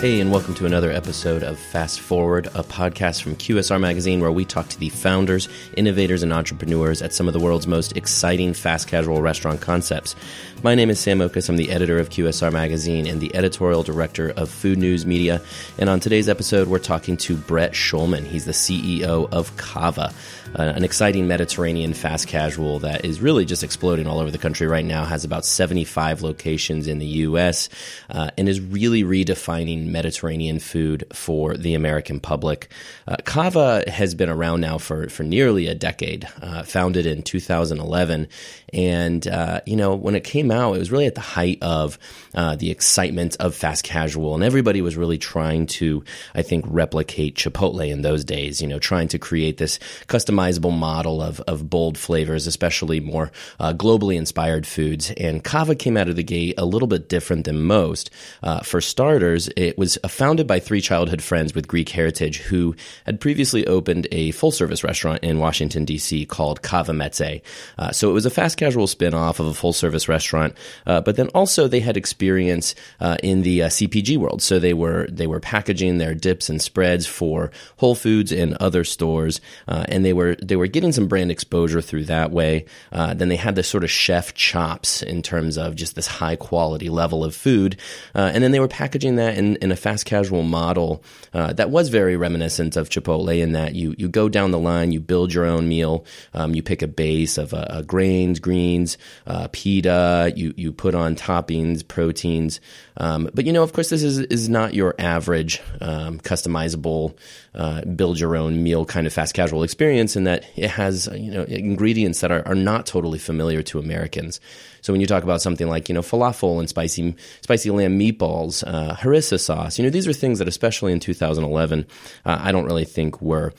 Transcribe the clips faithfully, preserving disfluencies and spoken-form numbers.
Hey, and welcome to another episode of Fast Forward, a podcast from Q S R Magazine where we talk to the founders, innovators, and entrepreneurs at some of the world's most exciting fast casual restaurant concepts. My name is Sam Oches. I'm the editor of Q S R Magazine and the editorial director of Food News Media. And on today's episode, we're talking to Brett Schulman. He's the C E O of CAVA, an exciting Mediterranean fast casual that is really just exploding all over the country right now, has about seventy-five locations in the U S, uh, and is really redefining Mediterranean food for the American public. Uh, Cava has been around now for, for nearly a decade, uh, founded in two thousand eleven. And, uh, you know, when it came out, it was really at the height of uh, the excitement of fast casual. And everybody was really trying to, I think, replicate Chipotle in those days, you know, trying to create this customizable model of, of bold flavors, especially more uh, globally inspired foods. And Cava came out of the gate a little bit different than most. Uh, for starters, it was founded by three childhood friends with Greek heritage who had previously opened a full-service restaurant in Washington, D C called Cava Mezze. Uh, so it was a fast-casual spin-off of a full-service restaurant, uh, but then also they had experience uh, in the uh, C P G world. So they were they were packaging their dips and spreads for Whole Foods and other stores, uh, and they were they were getting some brand exposure through that way. Uh, then they had this sort of chef chops in terms of just this high-quality level of food, uh, and then they were packaging that in, in a fast casual model uh, that was very reminiscent of Chipotle in that you you go down the line, you build your own meal, um, you pick a base of uh, uh, grains, greens, uh, pita, you you put on toppings, proteins. Um, but, you know, of course, this is, is not your average um, customizable, uh, build your own meal kind of fast casual experience in that it has, you know, ingredients that are, are not totally familiar to Americans. So when you talk about something like, you know, falafel and spicy spicy lamb meatballs, uh, harissa sauce, you know, these are things that especially in two thousand eleven, uh, I don't really think were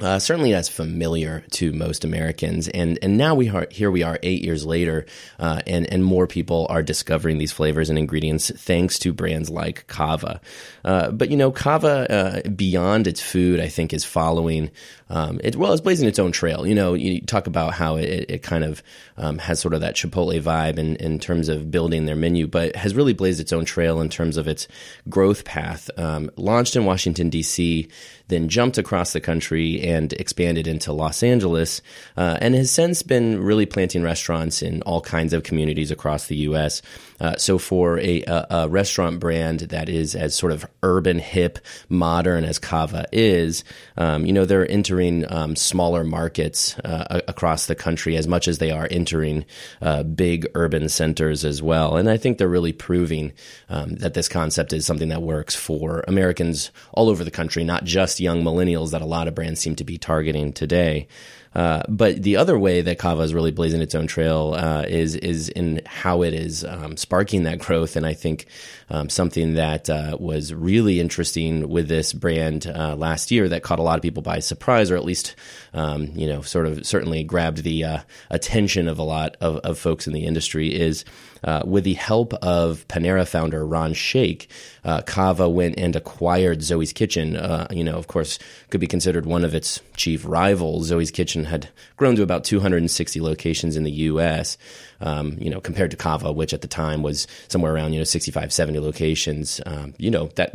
Uh, certainly that's familiar to most Americans. And and now we are, here we are eight years later, uh, and, and more people are discovering these flavors and ingredients thanks to brands like Cava. Uh, but, you know, Cava, uh, beyond its food, I think is following, um, it, well, it's blazing its own trail. You know, you talk about how it, it kind of um, has sort of that Chipotle vibe in, in terms of building their menu, but has really blazed its own trail in terms of its growth path. Um, launched in Washington, D C, then jumped across the country and expanded into Los Angeles, uh, and has since been really planting restaurants in all kinds of communities across the U S. Uh, so for a, a, a restaurant brand that is as sort of urban, hip, modern as Cava is, um, you know, they're entering um, smaller markets uh, across the country as much as they are entering uh, big urban centers as well. And I think they're really proving um, that this concept is something that works for Americans all over the country, not just young millennials that a lot of brands seem to be targeting today. Uh, but the other way that Cava is really blazing its own trail uh, is is in how it is um, sparking that growth. And I think um, something that uh, was really interesting with this brand uh, last year that caught a lot of people by surprise, or at least, um, you know, sort of certainly grabbed the uh, attention of a lot of, of folks in the industry is uh, with the help of Panera founder Ron Shaich, uh, Cava went and acquired Zoës Kitchen. Uh, you know, of course, could be considered one of its chief rivals. Zoës Kitchen had grown to about two hundred sixty locations in the U S, um, you know, compared to Cava, which at the time was somewhere around, you know, sixty-five, seventy locations. Um, you know, that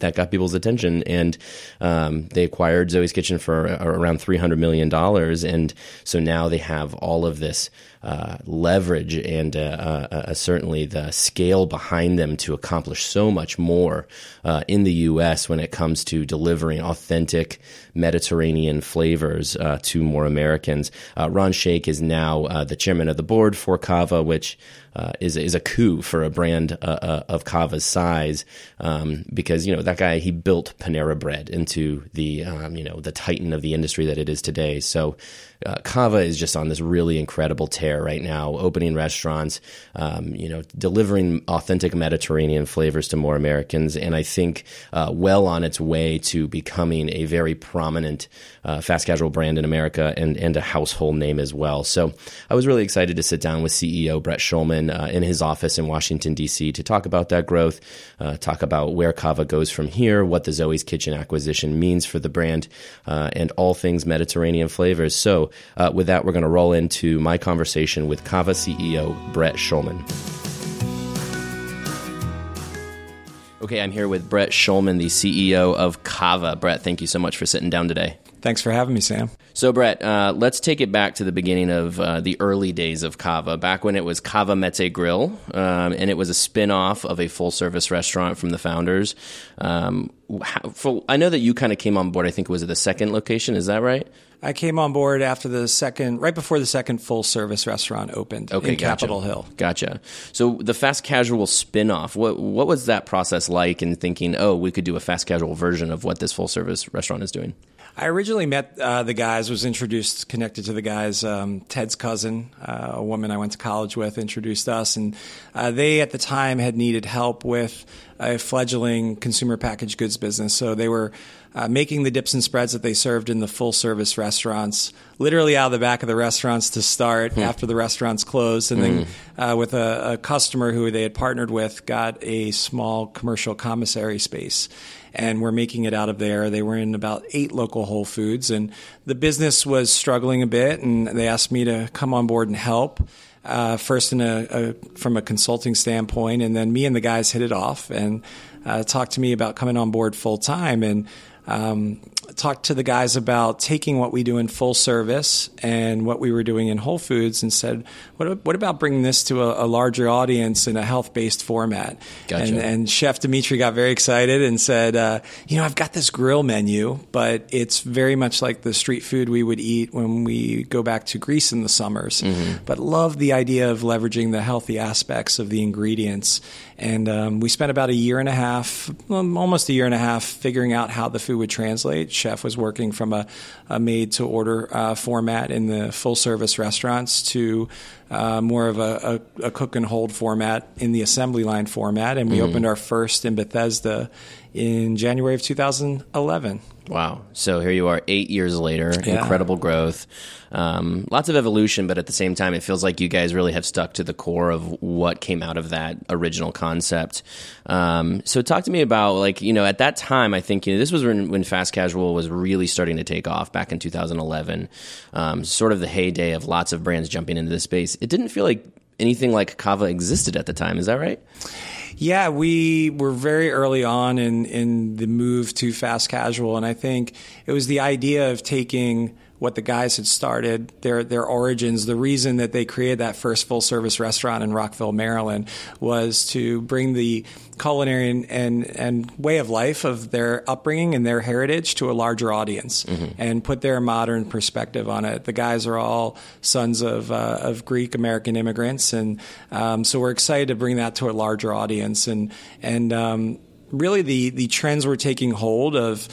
that got people's attention. And um, they acquired Zoës Kitchen for uh, around three hundred million dollars. And so now they have all of this uh, leverage and uh, uh, certainly the scale behind them to accomplish so much more uh, in the U S when it comes to delivering authentic Mediterranean flavors uh, to more Americans. Uh, Ron Shaich is now uh, the chairman of the board for Cava, which uh, is is a coup for a brand uh, uh, of Cava's size, um, because you know that guy, he built Panera Bread into the um, you know the titan of the industry that it is today. So uh, Cava is just on this really incredible tear right now, opening restaurants, um, you know, delivering authentic Mediterranean flavors to more Americans, and I think uh, well on its way to becoming a very prominent uh, fast casual brand in America. And, and a household name as well. So I was really excited to sit down with C E O Brett Schulman uh, in his office in Washington, D C to talk about that growth, uh, talk about where Cava goes from here, what the Zoës Kitchen acquisition means for the brand, uh, and all things Mediterranean flavors. So uh, with that, we're going to roll into my conversation with Cava C E O Brett Schulman. Okay, I'm here with Brett Schulman, the C E O of CAVA. Brett, thank you so much for sitting down today. Thanks for having me, Sam. So, Brett, uh, let's take it back to the beginning of uh, the early days of CAVA, back when it was Cava Mezze Grill, um, and it was a spin-off of a full-service restaurant from the founders. Um, how, for, I know that you kind of came on board, I think it was at the second location, is that right? I came on board after the second, right before the second full-service restaurant opened okay, in gotcha. Capitol Hill. Gotcha. So the fast casual spin-off, what, what was that process like in thinking, oh, we could do a fast casual version of what this full-service restaurant is doing? I originally met uh, the guys, was introduced, connected to the guys. Um, Ted's cousin, uh, a woman I went to college with, introduced us. And uh, they, at the time, had needed help with a fledgling consumer packaged goods business. So they were uh, making the dips and spreads that they served in the full-service restaurants, literally out of the back of the restaurants to start mm. after the restaurants closed. And mm. then uh, with a, a customer who they had partnered with, got a small commercial commissary space. And we're making it out of there. They were in about eight local Whole Foods, and the business was struggling a bit, and they asked me to come on board and help, uh, first in a, a from a consulting standpoint, and then me and the guys hit it off and uh, talked to me about coming on board full-time, and um, talked to the guys about taking what we do in full service and what we were doing in Whole Foods, and said, what, what about bringing this to a, a larger audience in a health-based format? Gotcha. And, and Chef Dimitri got very excited and said, uh, you know, I've got this grill menu, but it's very much like the street food we would eat when we go back to Greece in the summers. Mm-hmm. But love the idea of leveraging the healthy aspects of the ingredients. And um, we spent about a year and a half, almost a year and a half, figuring out how the food would translate. Chef was working from a, a made-to-order uh, format in the full-service restaurants to uh, more of a, a, a cook-and-hold format in the assembly line format. And we mm. opened our first in Bethesda in January of two thousand eleven. Wow. So here you are eight years later, yeah. Incredible growth, um, lots of evolution, but at the same time, it feels like you guys really have stuck to the core of what came out of that original concept. Um, so talk to me about, like, you know, at that time, I think, you know, this was when, when fast casual was really starting to take off back in two thousand eleven, um, sort of the heyday of lots of brands jumping into this space. It didn't feel like anything like CAVA existed at the time. Is that right? Yeah, we were very early on in, in the move to fast casual, and I think it was the idea of taking what the guys had started, their their origins, the reason that they created that first full-service restaurant in Rockville, Maryland, was to bring the culinary and, and, and way of life of their upbringing and their heritage to a larger audience mm-hmm. and put their modern perspective on it. The guys are all sons of, uh, of Greek-American immigrants, and um, so we're excited to bring that to a larger audience. And, and um, really the, the trends were taking hold of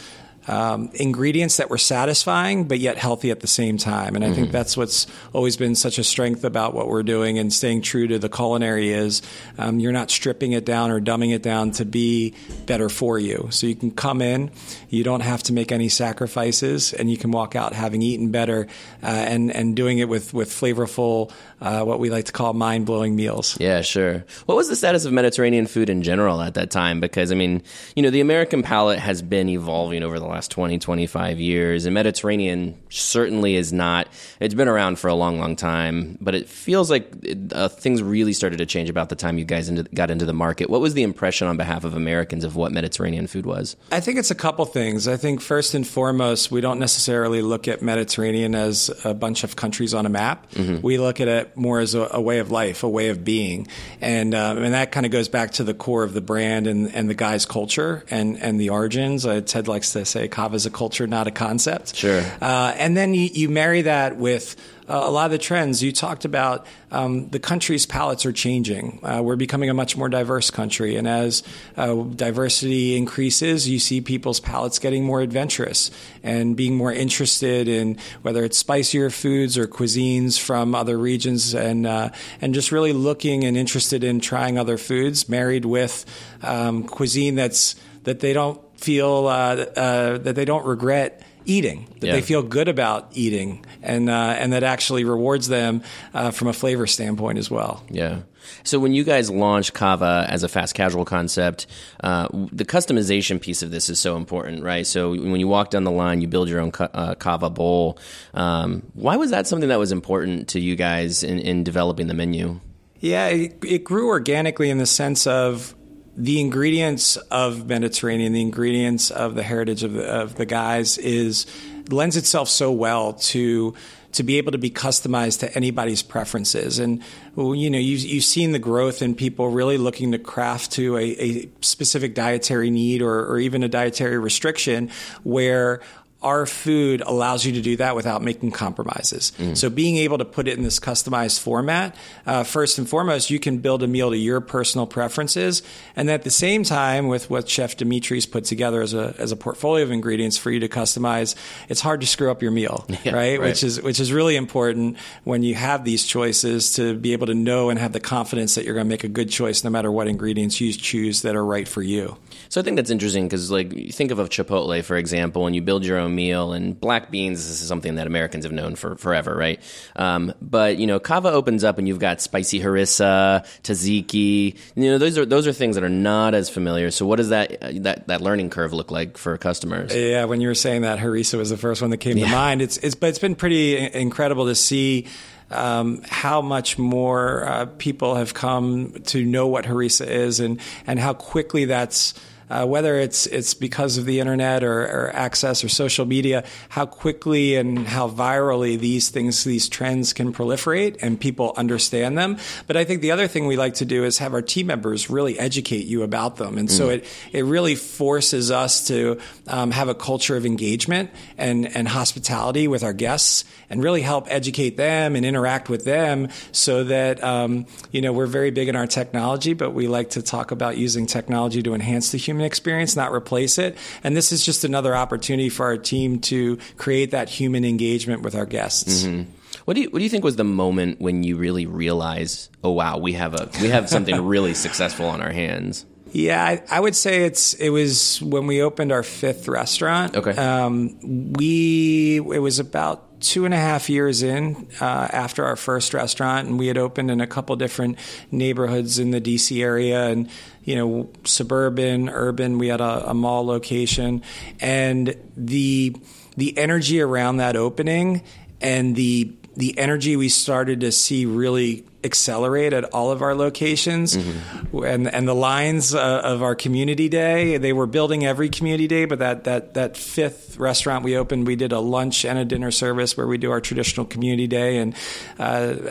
Um, ingredients that were satisfying, but yet healthy at the same time. And I mm-hmm. think that's what's always been such a strength about what we're doing and staying true to the culinary is um, you're not stripping it down or dumbing it down to be better for you. So you can come in, you don't have to make any sacrifices, and you can walk out having eaten better uh, and, and doing it with, with flavorful, uh, what we like to call mind-blowing meals. Yeah, sure. What was the status of Mediterranean food in general at that time? Because, I mean, you know, the American palate has been evolving over the last twenty, twenty-five years, and Mediterranean certainly is not, it's been around for a long, long time, but it feels like it, uh, things really started to change about the time you guys into, got into the market. What was the impression on behalf of Americans of what Mediterranean food was? I think it's a couple things. I think first and foremost, we don't necessarily look at Mediterranean as a bunch of countries on a map. Mm-hmm. We look at it more as a, a way of life, a way of being. And, um, and that kind of goes back to the core of the brand and, and the guy's culture and, and the origins. Uh, Ted likes to say, CAVA is a culture, not a concept. Sure. Uh, and then you, you marry that with uh, a lot of the trends. You talked about um, the country's palates are changing. Uh, we're becoming a much more diverse country. And as uh, diversity increases, you see people's palates getting more adventurous and being more interested in whether it's spicier foods or cuisines from other regions and uh, and just really looking and interested in trying other foods married with um, cuisine that's that they don't feel uh, uh, that they don't regret eating, that yeah. they feel good about eating, and uh, and that actually rewards them uh, from a flavor standpoint as well. Yeah. So when you guys launched CAVA as a fast casual concept, uh, the customization piece of this is so important, right? So when you walk down the line, you build your own ca- uh, CAVA bowl. Um, why was that something that was important to you guys in, in developing the menu? Yeah, it, it grew organically in the sense of the ingredients of Mediterranean, the ingredients of the heritage of the, of the guys is lends itself so well to to be able to be customized to anybody's preferences. And, well, you know, you've, you've seen the growth in people really looking to craft to a, a specific dietary need or, or even a dietary restriction, where our food allows you to do that without making compromises. Mm. So being able to put it in this customized format, uh, first and foremost, you can build a meal to your personal preferences. And at the same time, with what Chef Dimitri's put together as a as a portfolio of ingredients for you to customize, it's hard to screw up your meal, yeah, right? right? Which is which is really important when you have these choices, to be able to know and have the confidence that you're going to make a good choice no matter what ingredients you choose that are right for you. So I think that's interesting, because like you think of a Chipotle, for example, and you build your own meal, and black beans, this is something that Americans have known for forever, right? Um, but, you know, Cava opens up and you've got spicy harissa, tzatziki, you know, those are those are things that are not as familiar. So what does that that, that learning curve look like for customers? Yeah, when you were saying that, harissa was the first one that came yeah. to mind. It's, it's, but it's been pretty incredible to see Um, how much more uh, people have come to know what harissa is, and, and how quickly that's, uh, whether it's it's because of the internet or, or access or social media, how quickly and how virally these things, these trends can proliferate and people understand them. But I think the other thing we like to do is have our team members really educate you about them. And mm. so it, it really forces us to um, have a culture of engagement and, and hospitality with our guests, and really help educate them and interact with them, so that, um, you know, we're very big in our technology, but we like to talk about using technology to enhance the human experience, not replace it. And this is just another opportunity for our team to create that human engagement with our guests. Mm-hmm. What do you, what do you think was the moment when you really realized, oh, wow, we have a, we have something really successful on our hands? Yeah, I, I would say it's it was when we opened our fifth restaurant. Okay. Um, we it was about two and a half years in uh, after our first restaurant, and we had opened in a couple different neighborhoods in the D C area, and, you know, suburban, urban. We had a, a mall location, and the the energy around that opening, and the the energy we started to see really accelerate at all of our locations, mm-hmm. and and the lines uh, of our community day. They were building every community day, but that that that fifth restaurant we opened, we did a lunch and a dinner service where we do our traditional community day and uh,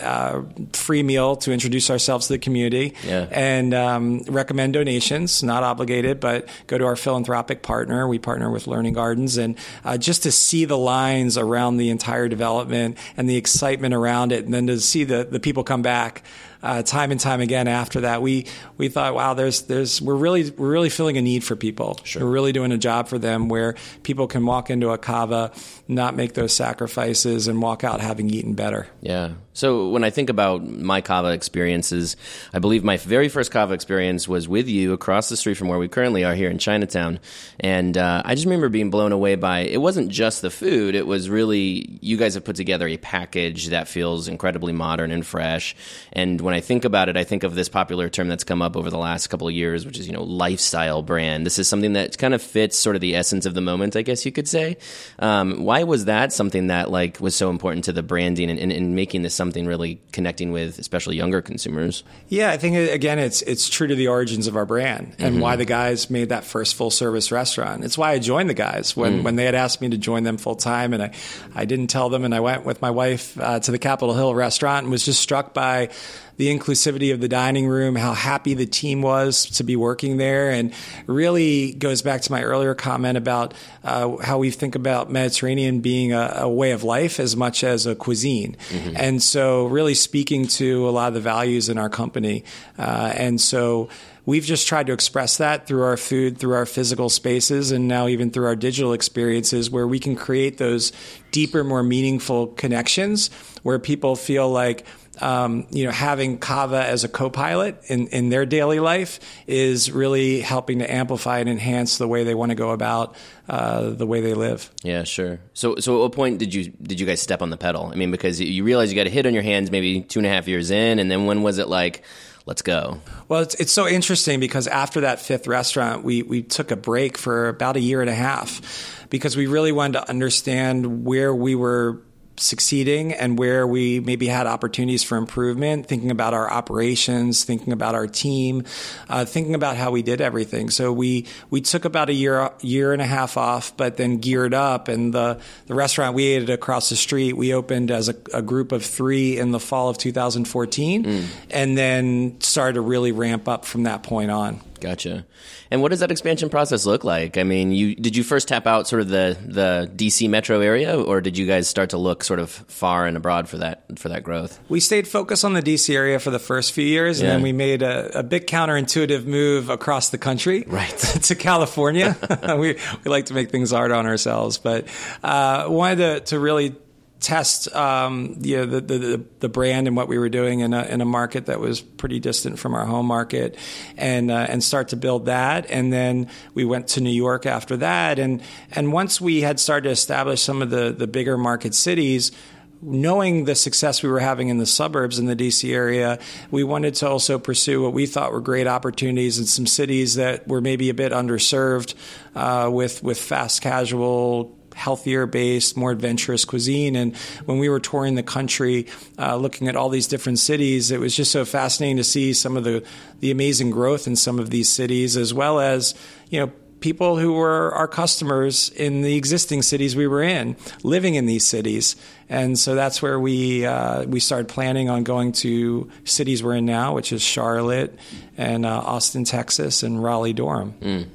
uh, free meal to introduce ourselves to the community, yeah. and um, recommend donations, not obligated, but go to our philanthropic partner. We partner with Learning Gardens, and uh, just to see the lines around the entire development and the excitement around it, and then to see the, the people come back Uh, time and time again after that, we we thought, wow, there's there's we're really we're really feeling a need for people. Sure. We're really doing a job for them, where people can walk into a Cava, not make those sacrifices, and walk out having eaten better. Yeah. So when I think about my Cava experiences, I believe my very first Cava experience was with you across the street from where we currently are here in Chinatown. And uh, I just remember being blown away by, it wasn't just the food, it was really, you guys have put together a package that feels incredibly modern and fresh. And when I think about it, I think of this popular term that's come up over the last couple of years, which is, you know, lifestyle brand. This is something that kind of fits sort of the essence of the moment, I guess you could say. Um, why was that something that like was so important to the branding and, and, and making this something really connecting with, especially younger consumers? Yeah, I think, again, it's it's true to the origins of our brand and mm-hmm. why the guys made that first full-service restaurant. It's why I joined the guys when, mm. when they had asked me to join them full-time, and I, I didn't tell them, and I went with my wife uh, to the Capitol Hill restaurant and was just struck by the inclusivity of the dining room, how happy the team was to be working there, and really goes back to my earlier comment about uh, how we think about Mediterranean being a, a way of life as much as a cuisine. Mm-hmm. And so really speaking to a lot of the values in our company. Uh, and so we've just tried to express that through our food, through our physical spaces, and now even through our digital experiences, where we can create those deeper, more meaningful connections where people feel like, Um, you know, having Cava as a co-pilot in, in their daily life is really helping to amplify and enhance the way they want to go about uh, the way they live. Yeah, sure. So, so at what point did you did you guys step on the pedal? I mean, because you realize you got a hit on your hands maybe two and a half years in, and then when was it like, let's go? Well, it's, it's so interesting, because after that fifth restaurant, we we took a break for about a year and a half, because we really wanted to understand where we were succeeding and where we maybe had opportunities for improvement, thinking about our operations, thinking about our team, uh, thinking about how we did everything. So we, we took about a year, year and a half off, but then geared up. And the, the restaurant we ate at across the street, we opened as a, a group of three in the fall of two thousand fourteen mm. and then started to really ramp up from that point on. Gotcha. And what does that expansion process look like? I mean, you did you first tap out sort of the, the D C metro area, or did you guys start to look sort of far and abroad for that for that growth? We stayed focused on the D C area for the first few years, yeah. and then we made a, a big counterintuitive move across the country, right, to California. we we like to make things hard on ourselves, but uh, wanted to, to really test um, you know, the, the the brand and what we were doing in a in a market that was pretty distant from our home market, and uh, and start to build that. And then we went to New York after that, and and once we had started to establish some of the the bigger market cities, knowing the success we were having in the suburbs in the D C area, we wanted to also pursue what we thought were great opportunities in some cities that were maybe a bit underserved uh, with with fast casual, healthier based, more adventurous cuisine. And when we were touring the country, uh, looking at all these different cities, it was just so fascinating to see some of the, the amazing growth in some of these cities, as well as, you know, people who were our customers in the existing cities we were in, living in these cities. And so that's where we uh, we started planning on going to cities we're in now, which is Charlotte and uh, Austin, Texas, and Raleigh-Durham. Mm.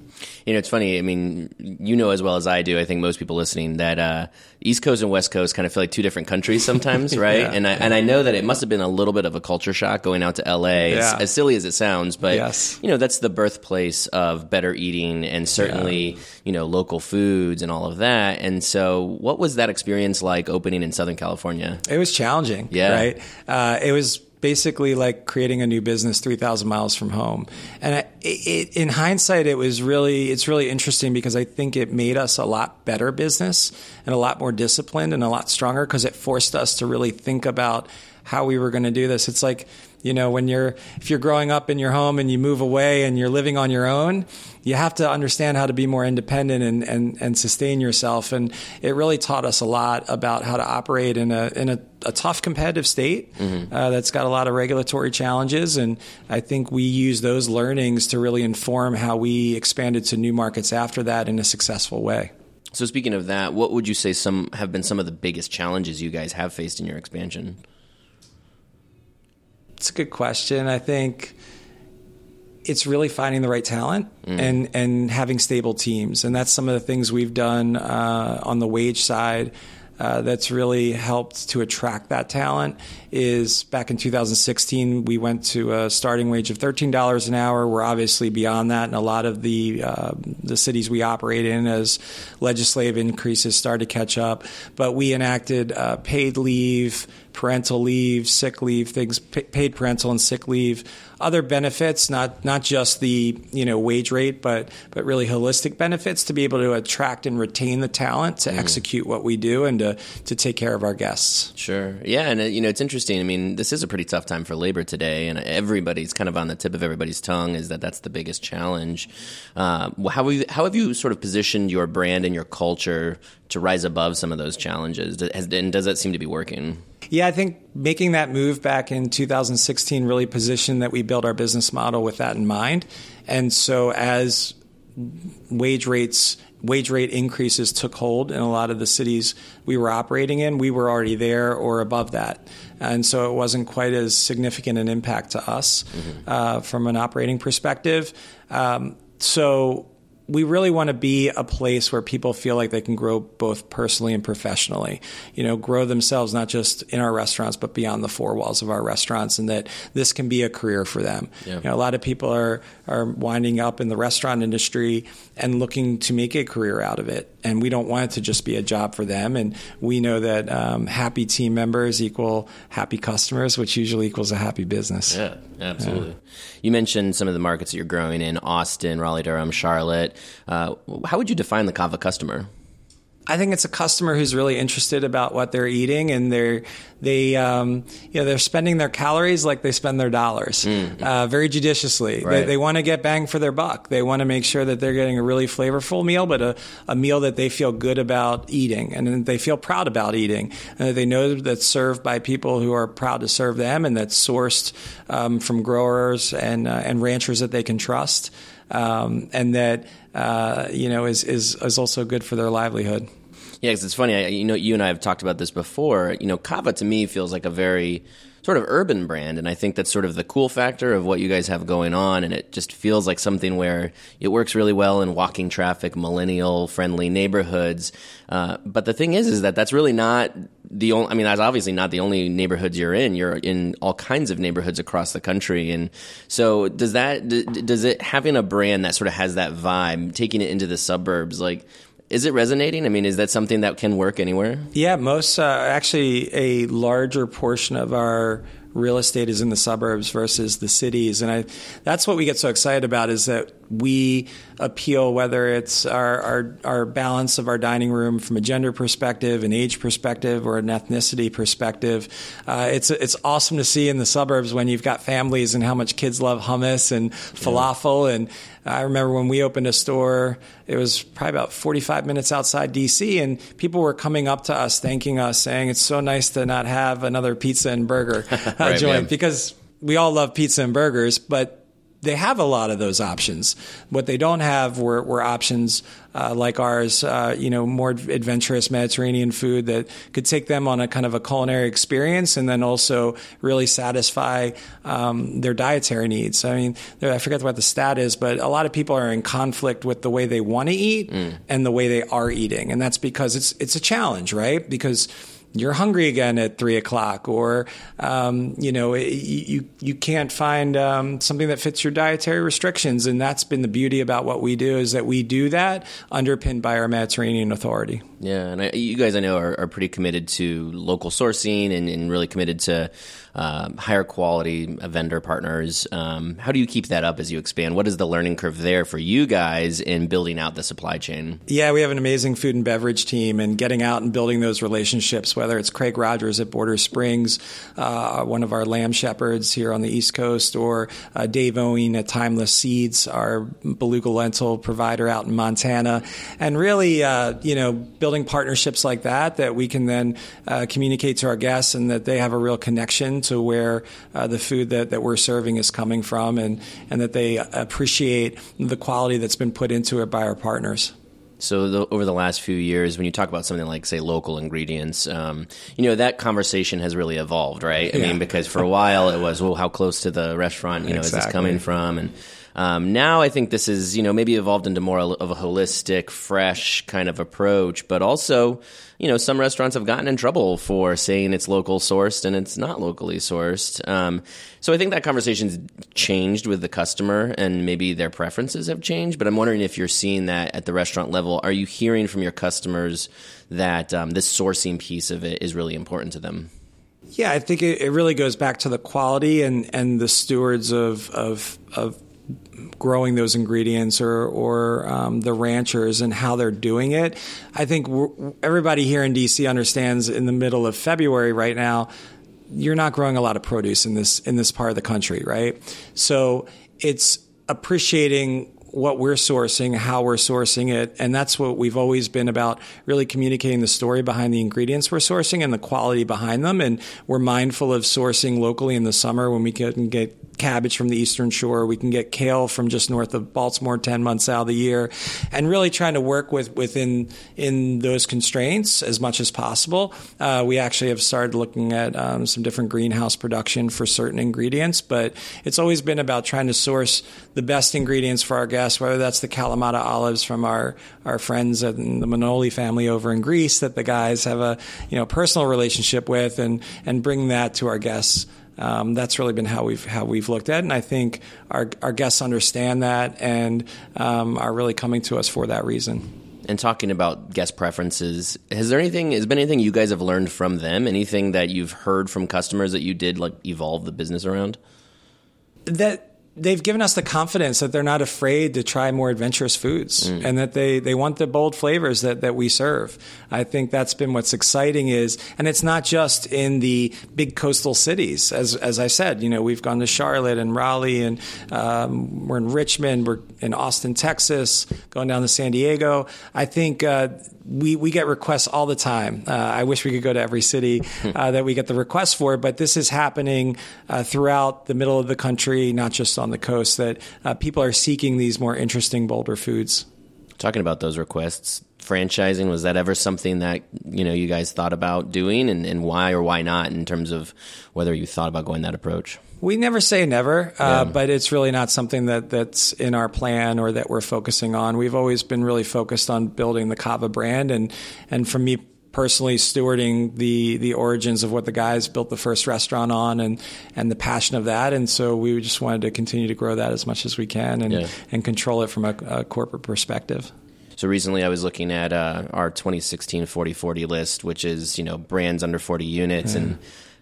You know, it's funny. I mean, you know as well as I do, I think most people listening, that uh, East Coast and West Coast kind of feel like two different countries sometimes, right? yeah. And I and I know that it must have been a little bit of a culture shock going out to L A, yeah. as, as silly as it sounds. But, yes. you know, that's the birthplace of better eating and certainly, yeah. you know, local foods and all of that. And so what was that experience like opening in Southern California? It was challenging, yeah. right? Uh, it was basically like creating a new business three thousand miles from home. And I, it, in hindsight, it was really, it's really interesting because I think it made us a lot better business and a lot more disciplined and a lot stronger, because it forced us to really think about how we were going to do this. It's like, you know, when you're, if you're growing up in your home and you move away and you're living on your own, you have to understand how to be more independent and, and, and sustain yourself. And it really taught us a lot about how to operate in a, in a, a tough competitive state mm-hmm. uh, that's got a lot of regulatory challenges. And I think we use those learnings to really inform how we expanded to new markets after that in a successful way. So speaking of that, what would you say some have been some of the biggest challenges you guys have faced in your expansion? It's a good question. I think it's really finding the right talent mm. and, and having stable teams. And that's some of the things we've done uh, on the wage side uh, that's really helped to attract that talent. Is back in two thousand sixteen, we went to a starting wage of thirteen dollars an hour. We're obviously beyond that. And a lot of the uh, the cities we operate in, as legislative increases start to catch up. But we enacted uh, paid leave, parental leave, sick leave, things, paid parental and sick leave, other benefits, not not just the, you know, wage rate, but but really holistic benefits to be able to attract and retain the talent to mm. execute what we do and to to take care of our guests. Sure. Yeah. And, you know, it's interesting. I mean, this is a pretty tough time for labor today, and everybody's kind of on the tip of everybody's tongue is that that's the biggest challenge. Uh, how, have you, how have you sort of positioned your brand and your culture to rise above some of those challenges? And does that seem to be working? Yeah, I think making that move back in two thousand sixteen really positioned that we built our business model with that in mind. And so as wage rates, wage rate increases took hold in a lot of the cities we were operating in, we were already there or above that. And so it wasn't quite as significant an impact to us mm-hmm. uh, from an operating perspective. Um, so we really want to be a place where people feel like they can grow both personally and professionally, you know, grow themselves, not just in our restaurants, but beyond the four walls of our restaurants, and that this can be a career for them. Yeah. You know, a lot of people are, are winding up in the restaurant industry and looking to make a career out of it. And we don't want it to just be a job for them. And we know that um, happy team members equal happy customers, which usually equals a happy business. Yeah, absolutely. Yeah. You mentioned some of the markets that you're growing in: Austin, Raleigh-Durham, Charlotte. Uh, how would you define the Cava customer? I think it's a customer who's really interested about what they're eating, and they're they um, you know they're spending their calories like they spend their dollars, mm. uh, very judiciously. Right. They, they want to get bang for their buck. They want to make sure that they're getting a really flavorful meal, but a, a meal that they feel good about eating and that they feel proud about eating, and that they know that's served by people who are proud to serve them, and that's sourced um, from growers and uh, and ranchers that they can trust. Um, and that, uh, you know, is, is, is also good for their livelihood. Yeah. Cause it's funny. I, you know, you and I have talked about this before, you know, Cava to me feels like a very sort of urban brand. And I think that's sort of the cool factor of what you guys have going on. And it just feels like something where it works really well in walking traffic, millennial friendly neighborhoods. Uh, but the thing is, is that that's really not the only, I mean, that's obviously not the only neighborhoods you're in. You're in all kinds of neighborhoods across the country. And so does that, does it having a brand that sort of has that vibe, taking it into the suburbs, like, is it resonating? I mean, is that something that can work anywhere? Yeah, most, uh, actually a larger portion of our real estate is in the suburbs versus the cities. And I, that's what we get so excited about, is that we appeal, whether it's our, our, our balance of our dining room from a gender perspective, an age perspective, or an ethnicity perspective. Uh, it's, it's awesome to see in the suburbs when you've got families and how much kids love hummus and falafel. Yeah. And I remember when we opened a store, it was probably about forty-five minutes outside D C, and people were coming up to us, thanking us, saying, it's so nice to not have another pizza and burger uh, right, joint, man. Because we all love pizza and burgers, but they have a lot of those options. What they don't have were, were options uh, like ours, uh, you know, more adventurous Mediterranean food that could take them on a kind of a culinary experience, and then also really satisfy um, their dietary needs. I mean, I forget what the stat is, but a lot of people are in conflict with the way they want to eat mm. and the way they are eating. And that's because it's it's a challenge, right? Because you're hungry again at three o'clock, or, um, you know, it, you, you can't find um, something that fits your dietary restrictions. And that's been the beauty about what we do, is that we do that underpinned by our Mediterranean authority. Yeah. And I, you guys, I know, are, are pretty committed to local sourcing and, and really committed to uh, higher quality vendor partners. Um, how do you keep that up as you expand? What is the learning curve there for you guys in building out the supply chain? Yeah, we have an amazing food and beverage team, and getting out and building those relationships, whether it's Craig Rogers at Border Springs, uh, one of our lamb shepherds here on the East Coast, or uh, Dave Owen at Timeless Seeds, our beluga lentil provider out in Montana. And really, uh, you know, building partnerships like that, that we can then uh, communicate to our guests, and that they have a real connection to where uh, the food that, that we're serving is coming from, and, and that they appreciate the quality that's been put into it by our partners. So the, over the last few years, when you talk about something like, say, local ingredients, um, you know, that conversation has really evolved, right? I yeah. mean, because for a while it was, well, how close to the restaurant, you know, exactly. is this coming from? And um, now I think this is, you know, maybe evolved into more of a holistic, fresh kind of approach, but also, you know, some restaurants have gotten in trouble for saying it's local sourced and it's not locally sourced. Um, so I think that conversation's changed with the customer, and maybe their preferences have changed. But I'm wondering if you're seeing that at the restaurant level. Are you hearing from your customers that um, this sourcing piece of it is really important to them? Yeah, I think it, it really goes back to the quality and, and the stewards of of of. growing those ingredients, or or um, the ranchers and how they're doing it. I think we're, everybody here in D C understands, in the middle of February right now, you're not growing a lot of produce in this in this part of the country, right? So it's appreciating what we're sourcing, how we're sourcing it. And that's what we've always been about, really communicating the story behind the ingredients we're sourcing and the quality behind them. And we're mindful of sourcing locally in the summer, when we can get cabbage from the Eastern Shore. We can get kale from just north of Baltimore ten months out of the year, and really trying to work with within in those constraints as much as possible. Uh, we actually have started looking at um, some different greenhouse production for certain ingredients, but it's always been about trying to source the best ingredients for our guests, whether that's the Kalamata olives from our, our friends and the Manoli family over in Greece that the guys have a you know personal relationship with, and, and bring that to our guests. Um, that's really been how we've how we've looked at it, and I think our our guests understand that, and um, are really coming to us for that reason. And talking about guest preferences, has there anything has been anything you guys have learned from them? Anything that you've heard from customers that you did like evolve the business around? That they've given us the confidence that they're not afraid to try more adventurous foods mm. and that they, they want the bold flavors that, that we serve. I think that's been what's exciting is, and it's not just in the big coastal cities. As as I said, you know, we've gone to Charlotte and Raleigh and um, we're in Richmond, we're in Austin, Texas, going down to San Diego. I think uh, we, we get requests all the time. Uh, I wish we could go to every city uh, that we get the requests for, but this is happening uh, throughout the middle of the country, not just on on the coast, that uh, people are seeking these more interesting, bolder foods. Talking about those requests, franchising, was that ever something that, you know, you guys thought about doing, and, and why or why not, in terms of whether you thought about going that approach? We never say never, uh, yeah. but it's really not something that, that's in our plan or that we're focusing on. We've always been really focused on building the Cava brand, and and for me personally, stewarding the the origins of what the guys built the first restaurant on, and and the passion of that. And so we just wanted to continue to grow that as much as we can, and, yeah. and control it from a, a corporate perspective. So recently I was looking at uh, our twenty sixteen forty forty list, which is, you know, brands under forty units. Yeah. And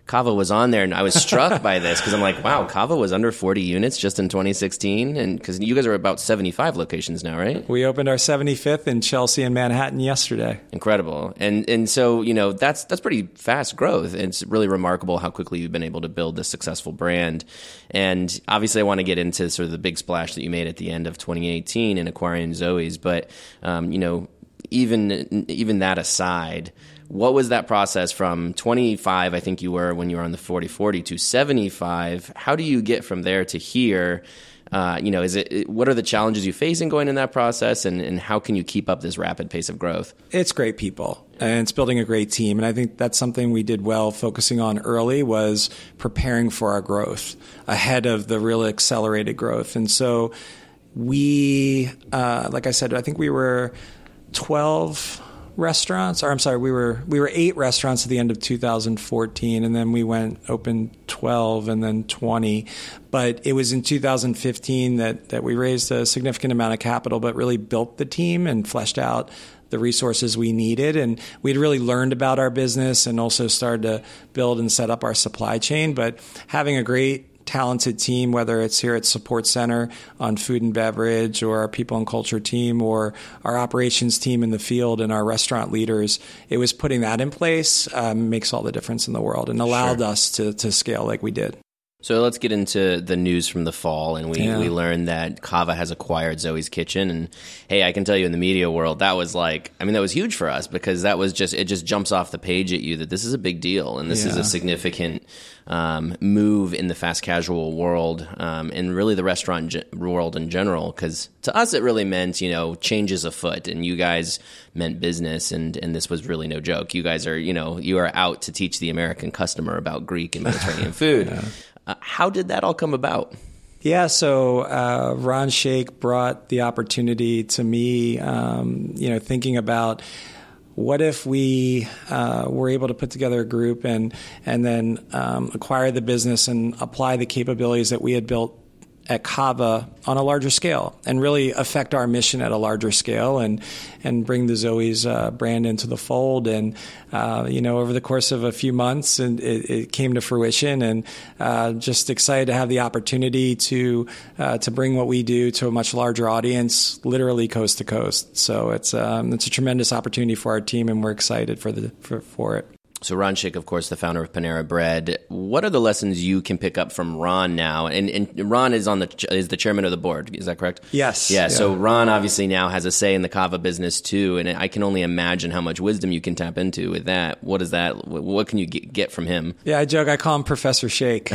Cava was on there, and I was struck by this because I'm like, wow, Cava was under forty units just in twenty sixteen, and because you guys are about seventy-five locations now, right? We opened our seventy-fifth in Chelsea and Manhattan yesterday. Incredible. And and so, you know, that's that's pretty fast growth. It's really remarkable how quickly you've been able to build this successful brand. And obviously I want to get into sort of the big splash that you made at the end of twenty eighteen in acquiring Zoës, but um, you know, even even that aside, what was that process from twenty-five, I think you were when you were on the forty forty, to seventy-five? How do you get from there to here? Uh, you know, is it, what are the challenges you face in going in that process, and, and how can you keep up this rapid pace of growth? It's great people, and it's building a great team. And I think that's something we did well focusing on early, was preparing for our growth ahead of the real accelerated growth. And so we, uh, like I said, I think we were twelve restaurants, or I'm sorry, we were we were eight restaurants at the end of two thousand fourteen, and then we went open twelve and then twenty. But it was in two thousand fifteen that that we raised a significant amount of capital, but really built the team and fleshed out the resources we needed. And we'd really learned about our business and also started to build and set up our supply chain. But having a great talented team, whether it's here at Support Center on food and beverage, or our people and culture team, or our operations team in the field, and our restaurant leaders, it was putting that in place um, makes all the difference in the world, and allowed sure. us to, to scale like we did. So let's get into the news from the fall, and we, yeah. we learned that Cava has acquired Zoës Kitchen, and hey, I can tell you in the media world, that was like, I mean, that was huge for us, because that was just, it just jumps off the page at you that this is a big deal, and this yeah. is a significant um, move in the fast casual world, um, and really the restaurant ge- world in general, because to us it really meant, you know, changes afoot, and you guys meant business, and, and this was really no joke. You guys are, you know, you are out to teach the American customer about Greek and Mediterranean food. Yeah. Uh, how did that all come about? Yeah, so uh, Ron Shaich brought the opportunity to me, um, you know, thinking about what if we uh, were able to put together a group and and then um, acquire the business and apply the capabilities that we had built at Cava on a larger scale, and really affect our mission at a larger scale, and and bring the Zoës uh, brand into the fold. And uh, you know, over the course of a few months, and it, it came to fruition. And uh, just excited to have the opportunity to uh, to bring what we do to a much larger audience, literally coast to coast. So it's um, it's a tremendous opportunity for our team, and we're excited for the for, for it. So Ron Shaich, of course, the founder of Panera Bread. What are the lessons you can pick up from Ron now? And, and Ron is on the is the chairman of the board. Is that correct? Yes. Yeah, yeah. So Ron obviously now has a say in the Cava business too, and I can only imagine how much wisdom you can tap into with that. What is that? What can you get from him? Yeah, I joke. I call him Professor Shaich.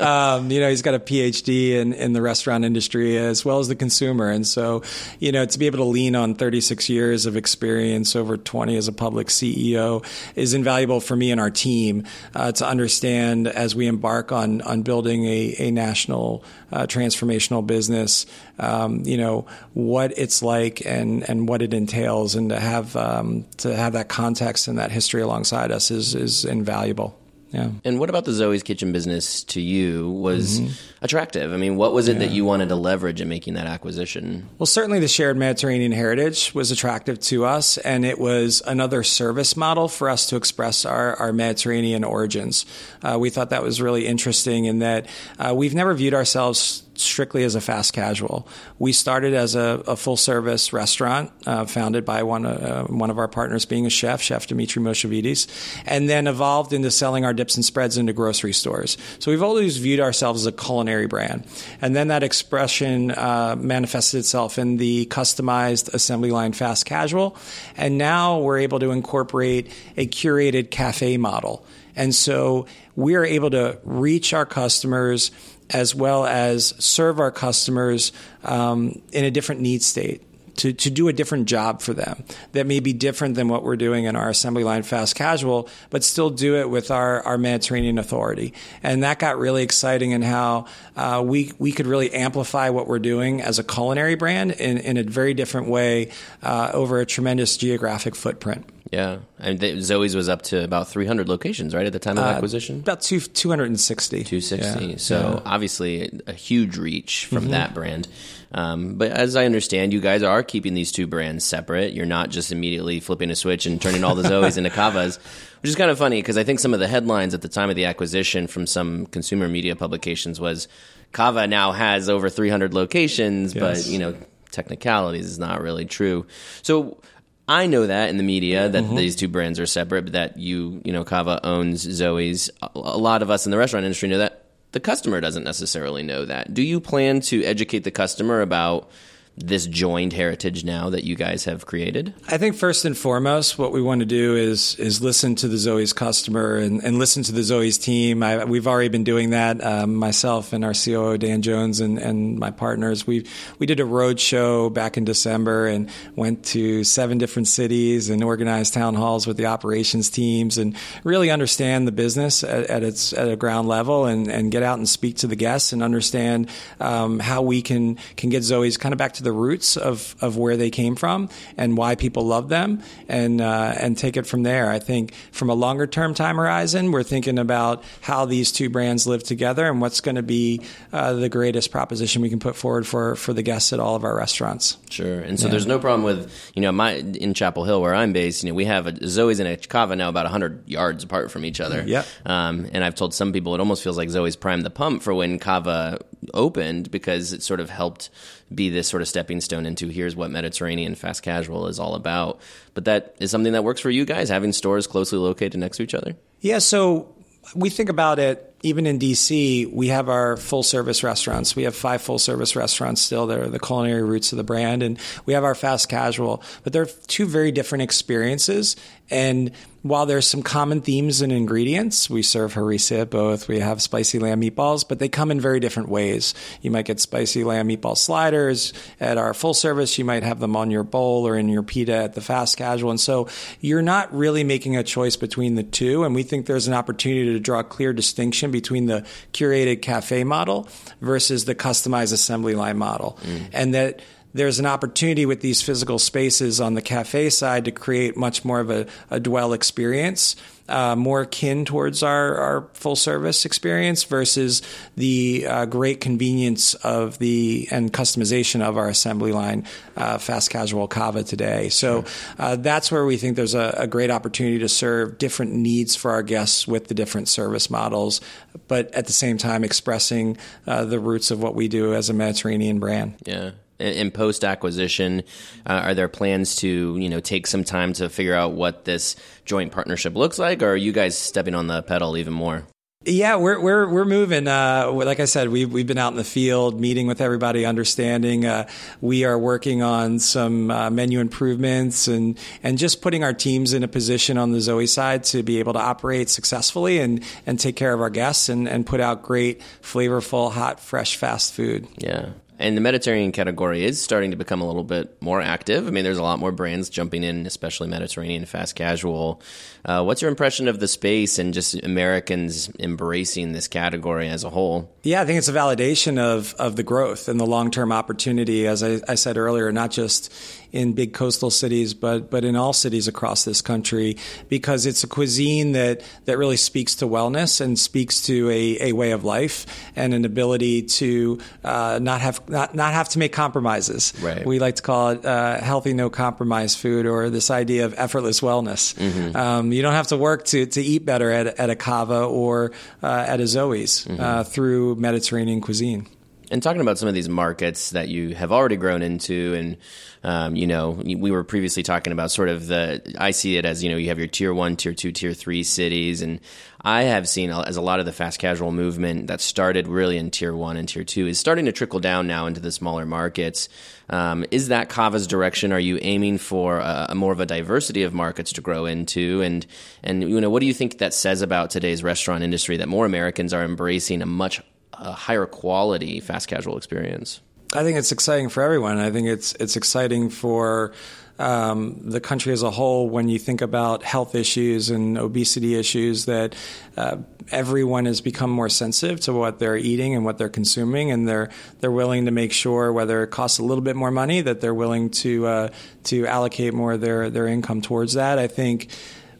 um, you know, he's got a P H D in, in the restaurant industry as well as the consumer, and so you know, to be able to lean on thirty-six years of experience over twenty as a public C E O is invaluable for me and our team uh, to understand as we embark on on building a, a national uh, transformational business, um, you know, what it's like and and what it entails, and to have um, to have that context and that history alongside us is is invaluable. Yeah. And what about the Zoës Kitchen business to you was mm-hmm. attractive? I mean, what was it yeah. that you wanted to leverage in making that acquisition? Well, certainly the shared Mediterranean heritage was attractive to us, and it was another service model for us to express our, our Mediterranean origins. Uh, we thought that was really interesting in that uh, we've never viewed ourselves strictly as a fast casual. We started as a, a full service restaurant uh, founded by one uh, one of our partners being a chef, Chef Dimitri Moshovitis, and then evolved into selling our dips and spreads into grocery stores. So we've always viewed ourselves as a culinary brand. And then that expression uh, manifested itself in the customized assembly line fast casual. And now we're able to incorporate a curated cafe model. And so we are able to reach our customers as well as serve our customers um, in a different need state, to, to do a different job for them that may be different than what we're doing in our assembly line fast casual, but still do it with our, our Mediterranean authority. And that got really exciting in how uh, we we could really amplify what we're doing as a culinary brand in, in a very different way uh, over a tremendous geographic footprint. Yeah. And they, Zoës was up to about three hundred locations, right, at the time of uh, acquisition? About two, two hundred sixty. two hundred sixty. Yeah. So yeah. Obviously a huge reach from mm-hmm. that brand. Um, but as I understand, you guys are keeping these two brands separate. You're not just immediately flipping a switch and turning all the Zoës into Cavas, which is kind of funny because I think some of the headlines at the time of the acquisition from some consumer media publications was Cava now has over three hundred locations, yes. but, you know, technicalities is not really true. So I know that in the media that mm-hmm. these two brands are separate, but that you, you know, Cava owns Zoës. A lot of us in the restaurant industry know that. The customer doesn't necessarily know that. Do you plan to educate the customer about this joined heritage now that you guys have created? I think first and foremost, what we want to do is is listen to the Zoës customer and, and listen to the Zoës team. I, we've already been doing that. Um, myself and our C O O, Dan Jones, and, and my partners, we we did a road show back in December and went to seven different cities and organized town halls with the operations teams and really understand the business at, at its at a ground level and, and get out and speak to the guests and understand um, how we can, can get Zoës kind of back to the roots of, of where they came from and why people love them and uh, and take it from there. I think from a longer term time horizon, we're thinking about how these two brands live together and what's going to be uh, the greatest proposition we can put forward for, for the guests at all of our restaurants. Sure. And so yeah. there's no problem with, you know, my in Chapel Hill where I'm based, you know, we have a Zoës and a Cava now about one hundred yards apart from each other. Yeah. Um, and I've told some people it almost feels like Zoës primed the pump for when Cava opened because it sort of helped be this sort of stepping stone into here's what Mediterranean fast casual is all about. But that is something that works for you guys, having stores closely located next to each other? Yeah, so we think about it. Even in D C, we have our full-service restaurants. We have five full-service restaurants still. They're the culinary roots of the brand. And we have our fast casual. But they're two very different experiences. And while there's some common themes and ingredients, we serve harissa at both. We have spicy lamb meatballs, but they come in very different ways. You might get spicy lamb meatball sliders at our full-service. You might have them on your bowl or in your pita at the fast casual. And so you're not really making a choice between the two. And we think there's an opportunity to draw a clear distinction between the curated cafe model versus the customized assembly line model. Mm. And that there's an opportunity with these physical spaces on the cafe side to create much more of a, a dwell experience, uh, more akin towards our, our full service experience versus the uh, great convenience of the and customization of our assembly line uh, fast casual Cava today. So uh, that's where we think there's a, a great opportunity to serve different needs for our guests with the different service models, but at the same time expressing uh, the roots of what we do as a Mediterranean brand. Yeah. In post-acquisition, uh, are there plans to, you know, take some time to figure out what this joint partnership looks like, or are you guys stepping on the pedal even more? Yeah, we're we're we're moving. Uh, like I said, we've we've been out in the field, meeting with everybody, understanding. Uh, we are working on some uh, menu improvements and and just putting our teams in a position on the Zoës side to be able to operate successfully and, and take care of our guests and, and put out great, flavorful, hot, fresh, fast food. Yeah. And the Mediterranean category is starting to become a little bit more active. I mean, there's a lot more brands jumping in, especially Mediterranean fast casual. Uh, what's your impression of the space and just Americans embracing this category as a whole? Yeah, I think it's a validation of, of the growth and the long-term opportunity, as I, I said earlier, not just in big coastal cities, but but in all cities across this country, because it's a cuisine that, that really speaks to wellness and speaks to a, a way of life and an ability to uh, not have not, not have to make compromises. Right. We like to call it uh, healthy, no compromise food, or this idea of effortless wellness. Mm-hmm. Um, you don't have to work to, to eat better at, at a CAVA or uh, at a Zoës mm-hmm. uh, through Mediterranean cuisine. And talking about some of these markets that you have already grown into, and, um, you know, we were previously talking about sort of the, I see it as, you know, you have your tier one, tier two, tier three cities. And I have seen as a lot of the fast casual movement that started really in tier one and tier two is starting to trickle down now into the smaller markets. Um, is that CAVA's direction? Are you aiming for a, a more of a diversity of markets to grow into? And, and, you know, what do you think that says about today's restaurant industry, that more Americans are embracing a much a higher quality fast casual experience? I think it's exciting for everyone. I think it's it's exciting for um, the country as a whole when you think about health issues and obesity issues, that uh, everyone has become more sensitive to what they're eating and what they're consuming, and they're they're willing to make sure, whether it costs a little bit more money, that they're willing to uh, to allocate more of their, their income towards that. I think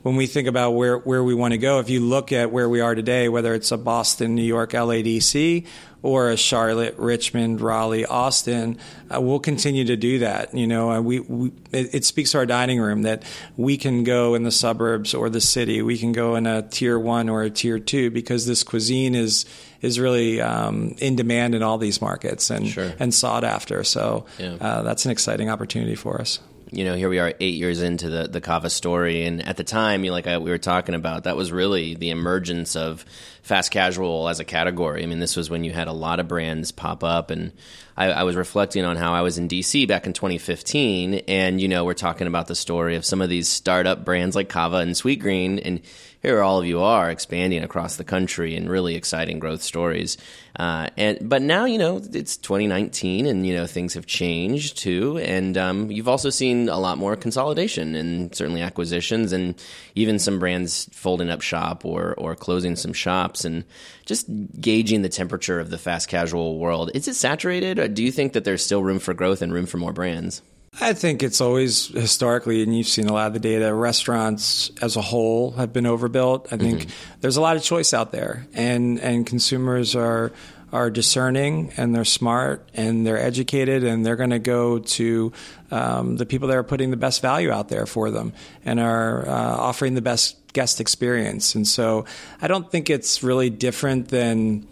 when we think about where, where we want to go, if you look at where we are today, whether it's a Boston, New York, L A D C, or a Charlotte, Richmond, Raleigh, Austin, uh, we'll continue to do that. You know, uh, we, we it, it speaks to our dining room that we can go in the suburbs or the city. We can go in a tier one or a tier two, because this cuisine is is really um, in demand in all these markets and sure. and sought after. So yeah. uh, that's an exciting opportunity for us. You know, here we are eight years into the, the CAVA story. And at the time, you know, like I, we were talking about, that was really the emergence of fast casual as a category. I mean, this was when you had a lot of brands pop up. And I, I was reflecting on how I was in D C back in twenty fifteen. And, you know, we're talking about the story of some of these startup brands like CAVA and Sweetgreen. And here all of you are expanding across the country and really exciting growth stories. Uh, and but now, you know, it's twenty nineteen and, you know, things have changed too. And um, you've also seen a lot more consolidation and certainly acquisitions, and even some brands folding up shop or, or closing some shops, and just gauging the temperature of the fast casual world. Is it saturated, or do you think that there's still room for growth and room for more brands? I think it's always historically, and you've seen a lot of the data, restaurants as a whole have been overbuilt. I think mm-hmm. there's a lot of choice out there, and, and consumers are are discerning, and they're smart, and they're educated, and they're going to go to um, the people that are putting the best value out there for them and are uh, offering the best guest experience. And so I don't think it's really different than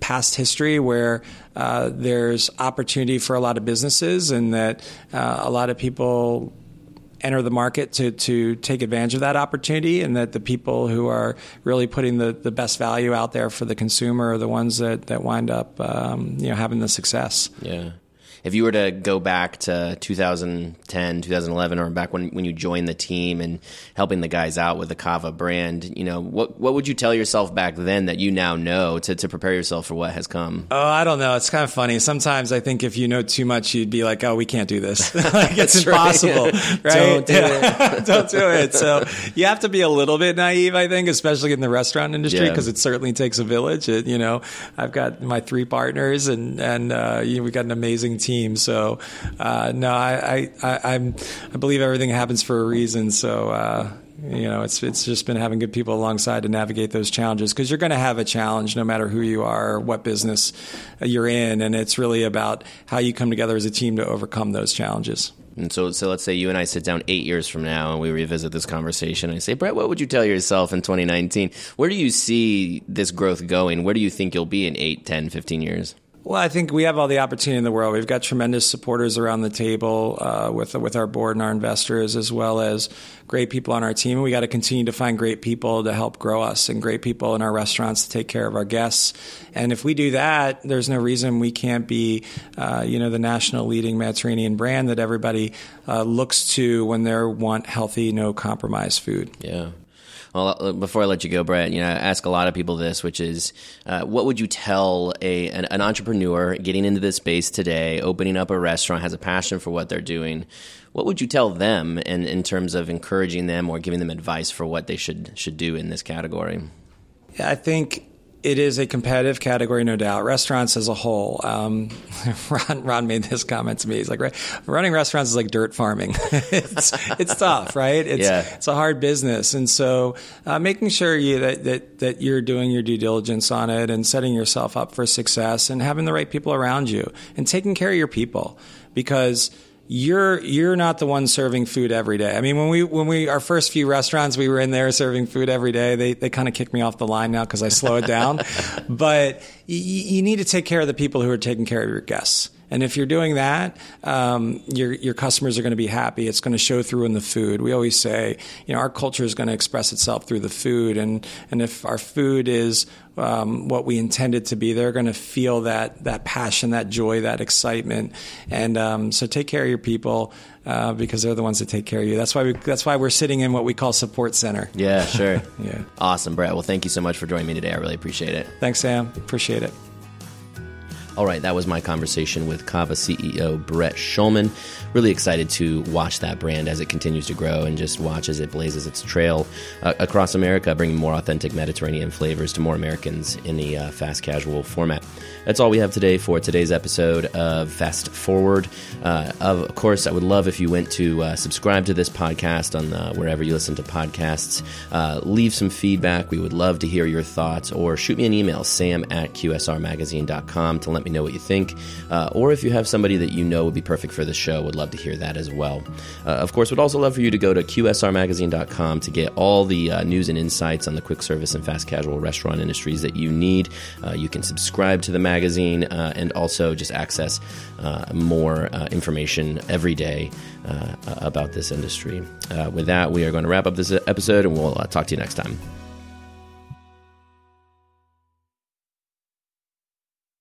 past history, where uh, there's opportunity for a lot of businesses, and that uh, a lot of people enter the market to, to take advantage of that opportunity, and that the people who are really putting the, the best value out there for the consumer are the ones that, that wind up um, you know, having the success. Yeah. If you were to go back to two thousand ten, two thousand eleven, or back when, when you joined the team and helping the guys out with the CAVA brand, you know, what what would you tell yourself back then that you now know to, to prepare yourself for what has come? Oh, I don't know. It's kind of funny. Sometimes I think if you know too much, you'd be like, oh, we can't do this. Like, it's impossible, right? Don't do it. Don't do it. So you have to be a little bit naive, I think, especially in the restaurant industry, because yeah. it certainly takes a village. It, you know, I've got my three partners, and, and uh, you know, we've got an amazing team. So, uh, no, I, I, I'm, I believe everything happens for a reason. So, uh, you know, it's, it's just been having good people alongside to navigate those challenges, because you're going to have a challenge no matter who you are, or what business you're in. And it's really about how you come together as a team to overcome those challenges. And so, so let's say you and I sit down eight years from now and we revisit this conversation. And I say, Brett, what would you tell yourself in twenty nineteen? Where do you see this growth going? Where do you think you'll be in eight, ten, fifteen years? Well, I think we have all the opportunity in the world. We've got tremendous supporters around the table uh, with with our board and our investors, as well as great people on our team. And we got to continue to find great people to help grow us, and great people in our restaurants to take care of our guests. And if we do that, there's no reason we can't be, uh, you know, the national leading Mediterranean brand that everybody uh, looks to when they want healthy, no compromise food. Yeah. Well, before I let you go, Brett, you know, I ask a lot of people this, which is, uh, what would you tell a an, an entrepreneur getting into this space today, opening up a restaurant, has a passion for what they're doing? What would you tell them in, in terms of encouraging them or giving them advice for what they should should do in this category? Yeah, I think It is a competitive category, no doubt. Restaurants as a whole. Um, Ron, Ron made this comment to me. He's like, running restaurants is like dirt farming. it's it's tough, right? It's yeah. it's a hard business. And so uh, making sure you that, that, that you're doing your due diligence on it and setting yourself up for success and having the right people around you and taking care of your people, because You're you're not the one serving food every day. I mean, when we when we our first few restaurants, we were in there serving food every day. They they kind of kicked me off the line now because I slow it down. But you, you need to take care of the people who are taking care of your guests. And if you're doing that, um, your your customers are going to be happy. It's going to show through in the food. We always say, you know, our culture is going to express itself through the food. And and if our food is um, what we intend it to be, they're going to feel that that passion, that joy, that excitement. And um, so take care of your people uh, because they're the ones that take care of you. That's why we, that's why we're sitting in what we call support center. Yeah, sure. Yeah. Awesome, Brett. Well, thank you so much for joining me today. I really appreciate it. Thanks, Sam. Appreciate it. All right, that was my conversation with Cava C E O Brett Schulman. Really excited to watch that brand as it continues to grow and just watch as it blazes its trail uh, across America, bringing more authentic Mediterranean flavors to more Americans in the uh, fast casual format. That's all we have today for today's episode of Fast Forward. Uh, of course, I would love if you went to uh, subscribe to this podcast on uh, wherever you listen to podcasts. Uh, leave some feedback. We would love to hear your thoughts, or shoot me an email, sam at qsrmagazine.com, to let Let me know what you think, uh, or if you have somebody that you know would be perfect for the show, would love to hear that as well. Uh, of course, would also love for you to go to Q S R magazine dot com to get all the uh, news and insights on the quick service and fast casual restaurant industries that you need. Uh, you can subscribe to the magazine uh, and also just access uh, more uh, information every day uh, about this industry. Uh, with that, we are going to wrap up this episode, and we'll uh, talk to you next time.